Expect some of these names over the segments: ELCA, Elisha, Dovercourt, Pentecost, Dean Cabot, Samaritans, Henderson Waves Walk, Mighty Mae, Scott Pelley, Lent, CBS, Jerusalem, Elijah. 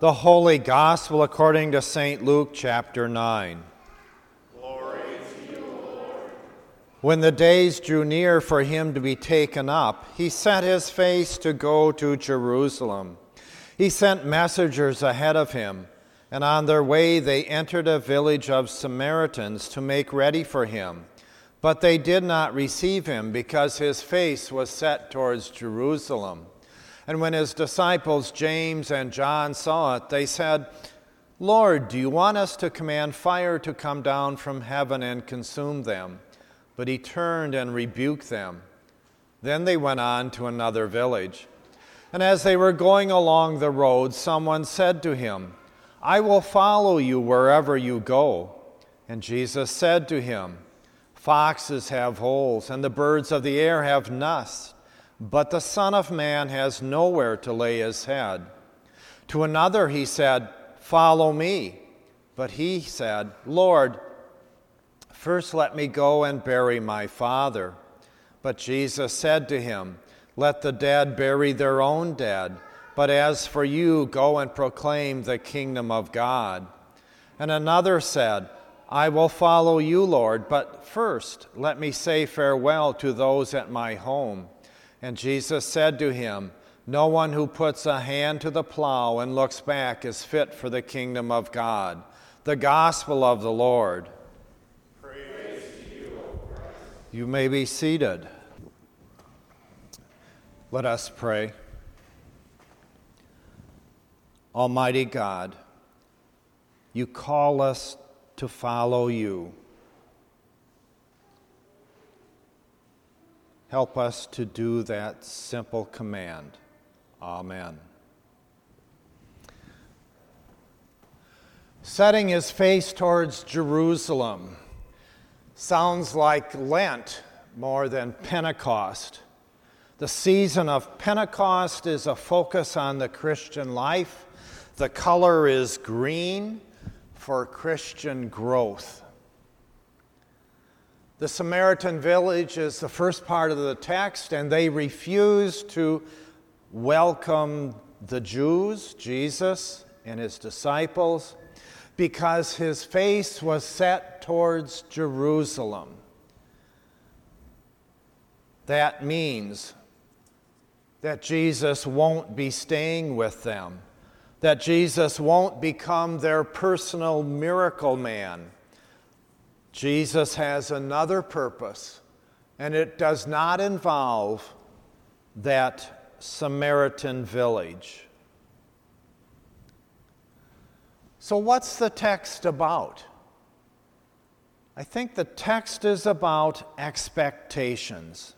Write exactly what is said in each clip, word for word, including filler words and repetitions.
The Holy Gospel according to Saint Luke, chapter nine. Glory to you, Lord. When the days drew near for him to be taken up, he set his face to go to Jerusalem. He sent messengers ahead of him, and on their way they entered a village of Samaritans to make ready for him. But they did not receive him, because his face was set towards Jerusalem. And when his disciples James and John saw it, they said, "Lord, do you want us to command fire to come down from heaven and consume them?" But he turned and rebuked them. Then they went on to another village. And as they were going along the road, someone said to him, "I will follow you wherever you go." And Jesus said to him, "Foxes have holes, and the birds of the air have nests, but the Son of Man has nowhere to lay his head." To another he said, "Follow me." But he said, "Lord, first let me go and bury my father." But Jesus said to him, "Let the dead bury their own dead, but as for you, go and proclaim the kingdom of God." And another said, "I will follow you, Lord, but first let me say farewell to those at my home." And Jesus said to him, "No one who puts a hand to the plow and looks back is fit for the kingdom of God." The gospel of the Lord. Praise to you, O Christ. You may be seated. Let us pray. Almighty God, you call us to follow you. Help us to do that simple command. Amen. Setting his face towards Jerusalem sounds like Lent more than Pentecost. The season of Pentecost is a focus on the Christian life. The color is green for Christian growth. The Samaritan village is the first part of the text, and they refused to welcome the Jews, Jesus and his disciples, because his face was set towards Jerusalem. That means that Jesus won't be staying with them, that Jesus won't become their personal miracle man. Jesus has another purpose, and it does not involve that Samaritan village. So what's the text about? I think the text is about expectations.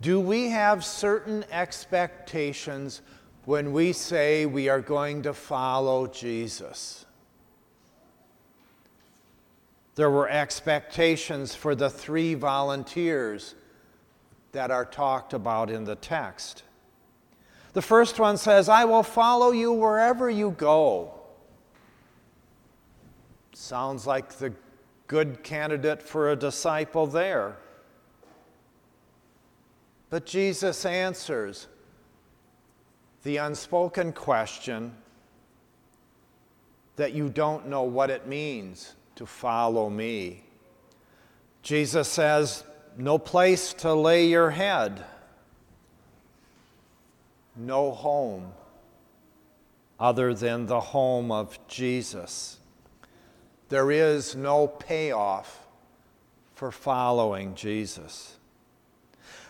Do we have certain expectations when we say we are going to follow Jesus? There were expectations for the three volunteers that are talked about in the text. The first one says, "I will follow you wherever you go." Sounds like the good candidate for a disciple there. But Jesus answers the unspoken question that you don't know what it means to follow me. Jesus says, "No place to lay your head, no home other than the home of Jesus." There is no payoff for following Jesus.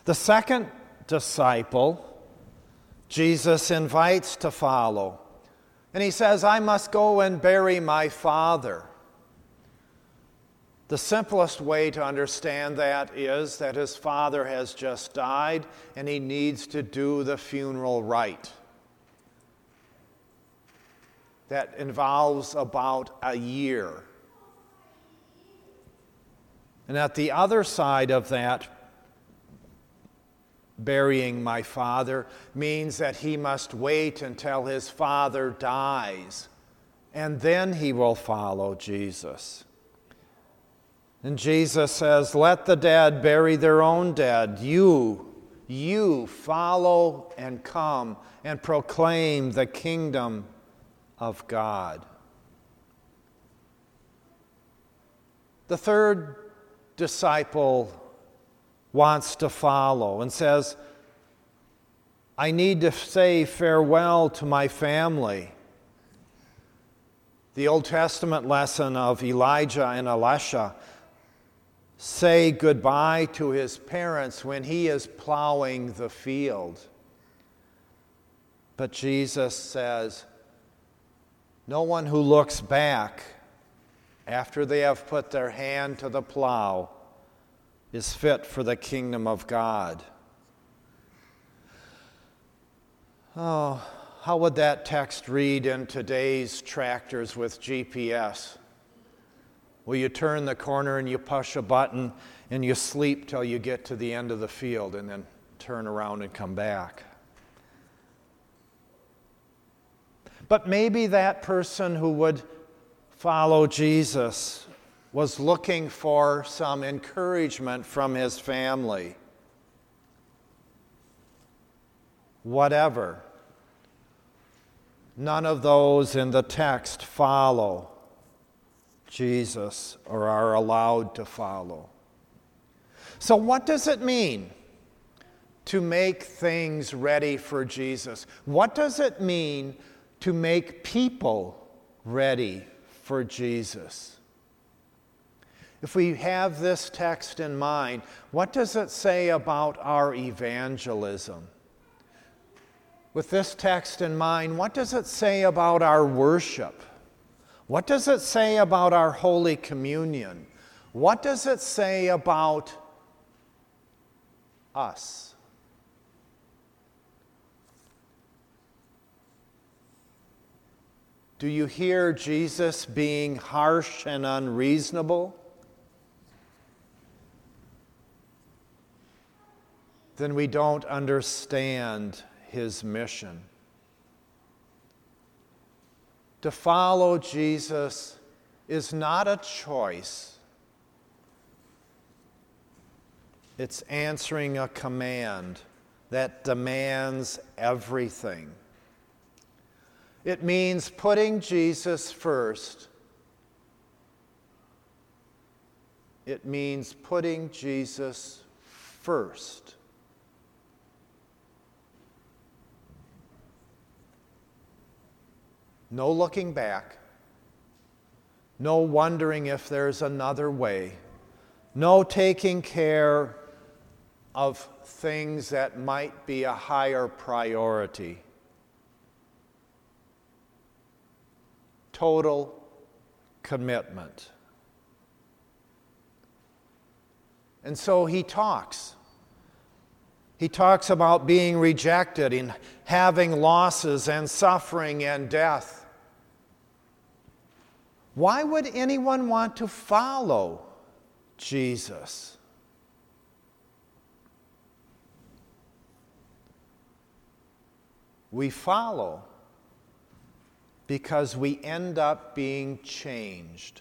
The second disciple Jesus invites to follow. And he says, "I must go and bury my father." The simplest way to understand that is that his father has just died and he needs to do the funeral rite. That involves about a year. And at the other side of that, burying my father means that he must wait until his father dies, and then he will follow Jesus. And Jesus says, "Let the dead bury their own dead. You, you follow and come and proclaim the kingdom of God. The third disciple wants to follow and says, I need to say farewell to my family. The Old Testament lesson of Elijah and Elisha say goodbye to his parents when he is plowing the field. But Jesus says, no one who looks back after they have put their hand to the plow is fit for the kingdom of God. Oh, how would that text read in today's tractors with G P S? Well, you turn the corner and you push a button and you sleep till you get to the end of the field and then turn around and come back. But maybe that person who would follow Jesus was looking for some encouragement from his family. Whatever. None of those in the text follow Jesus or are allowed to follow. So what does it mean to make things ready for Jesus? What does it mean to make people ready for Jesus? If we have this text in mind, what does it say about our evangelism? With this text in mind, what does it say about our worship? What does it say about our Holy Communion? What does it say about us? Do you hear Jesus being harsh and unreasonable? Then we don't understand his mission. To follow Jesus is not a choice. It's answering a command that demands everything. It means putting Jesus first. It means putting Jesus first. No looking back, no wondering if there's another way, no taking care of things that might be a higher priority. Total commitment. And so he talks. He talks about being rejected and having losses and suffering and death. Why would anyone want to follow Jesus? We follow because we end up being changed.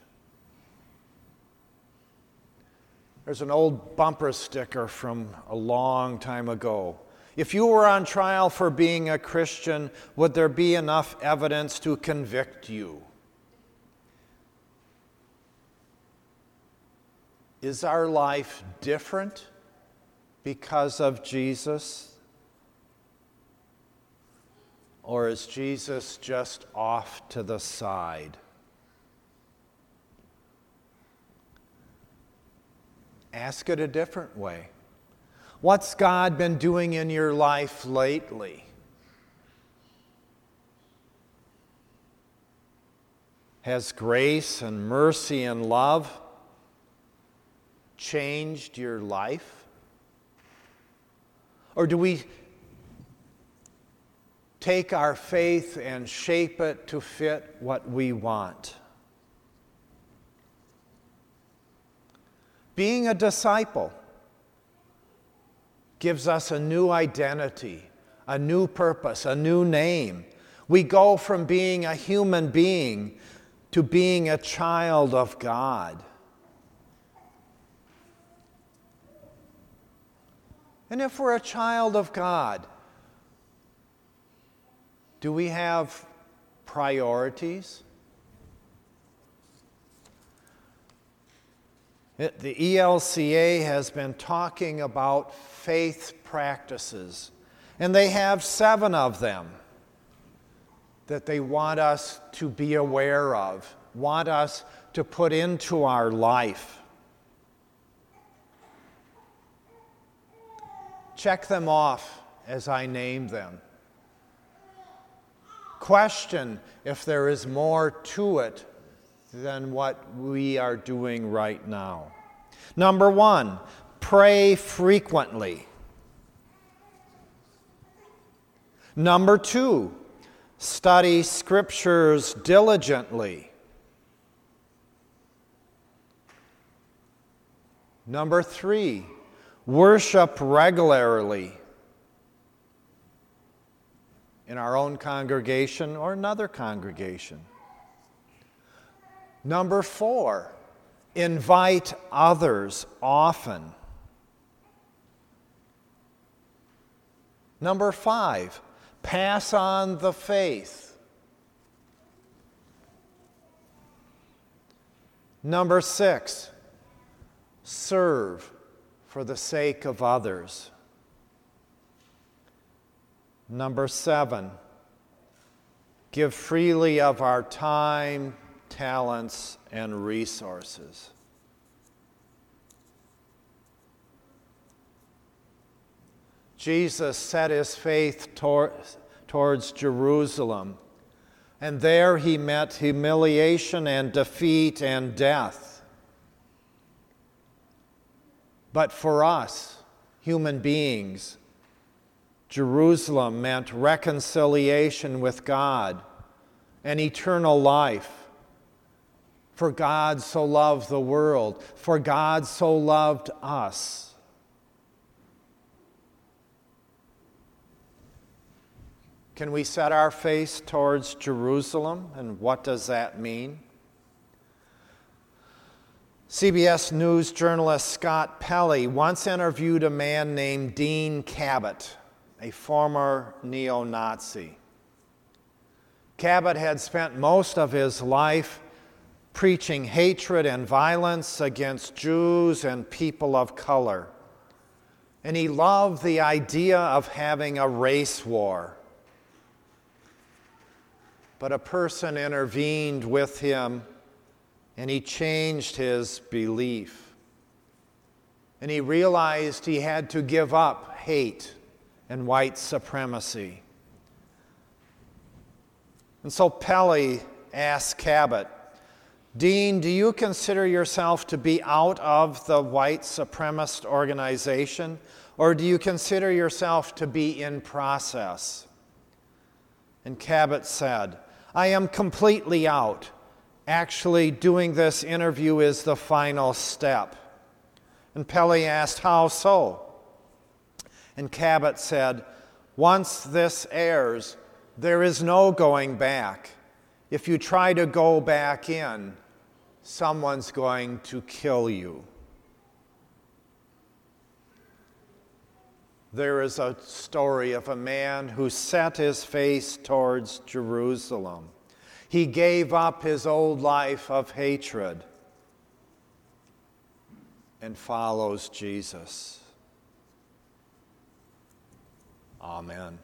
There's an old bumper sticker from a long time ago. If you were on trial for being a Christian, would there be enough evidence to convict you? Is our life different because of Jesus? Or is Jesus just off to the side? Ask it a different way. What's God been doing in your life lately? Has grace and mercy and love changed your life? Or do we take our faith and shape it to fit what we want? Being a disciple gives us a new identity, a new purpose, a new name. We go from being a human being to being a child of God. And if we're a child of God, do we have priorities? The E L C A has been talking about faith practices, and they have seven of them that they want us to be aware of, want us to put into our life. Check them off as I name them. Question if there is more to it than what we are doing right now. Number one, pray frequently. Number two, study scriptures diligently. Number three, worship regularly in our own congregation or another congregation. Number four, invite others often. Number five, pass on the faith. Number six, serve for the sake of others. Number seven, give freely of our time, talents, and resources. Jesus set his faith tor- towards Jerusalem, and there he met humiliation and defeat and death. But for us, human beings, Jerusalem meant reconciliation with God and eternal life. For God so loved the world, for God so loved us. Can we set our face towards Jerusalem, and what does that mean? C B S News journalist Scott Pelley once interviewed a man named Dean Cabot, a former neo-Nazi. Cabot had spent most of his life preaching hatred and violence against Jews and people of color. And he loved the idea of having a race war. But a person intervened with him, and he changed his belief. And he realized he had to give up hate and white supremacy. And so Pelley asked Cabot, "Dean, do you consider yourself to be out of the white supremacist organization, or do you consider yourself to be in process?" And Cabot said, "I am completely out. Actually, doing this interview is the final step." And Pelley asked, "How so?" And Cabot said, "Once this airs, there is no going back. If you try to go back in, someone's going to kill you." There is a story of a man who set his face towards Jerusalem. He gave up his old life of hatred and follows Jesus. Amen.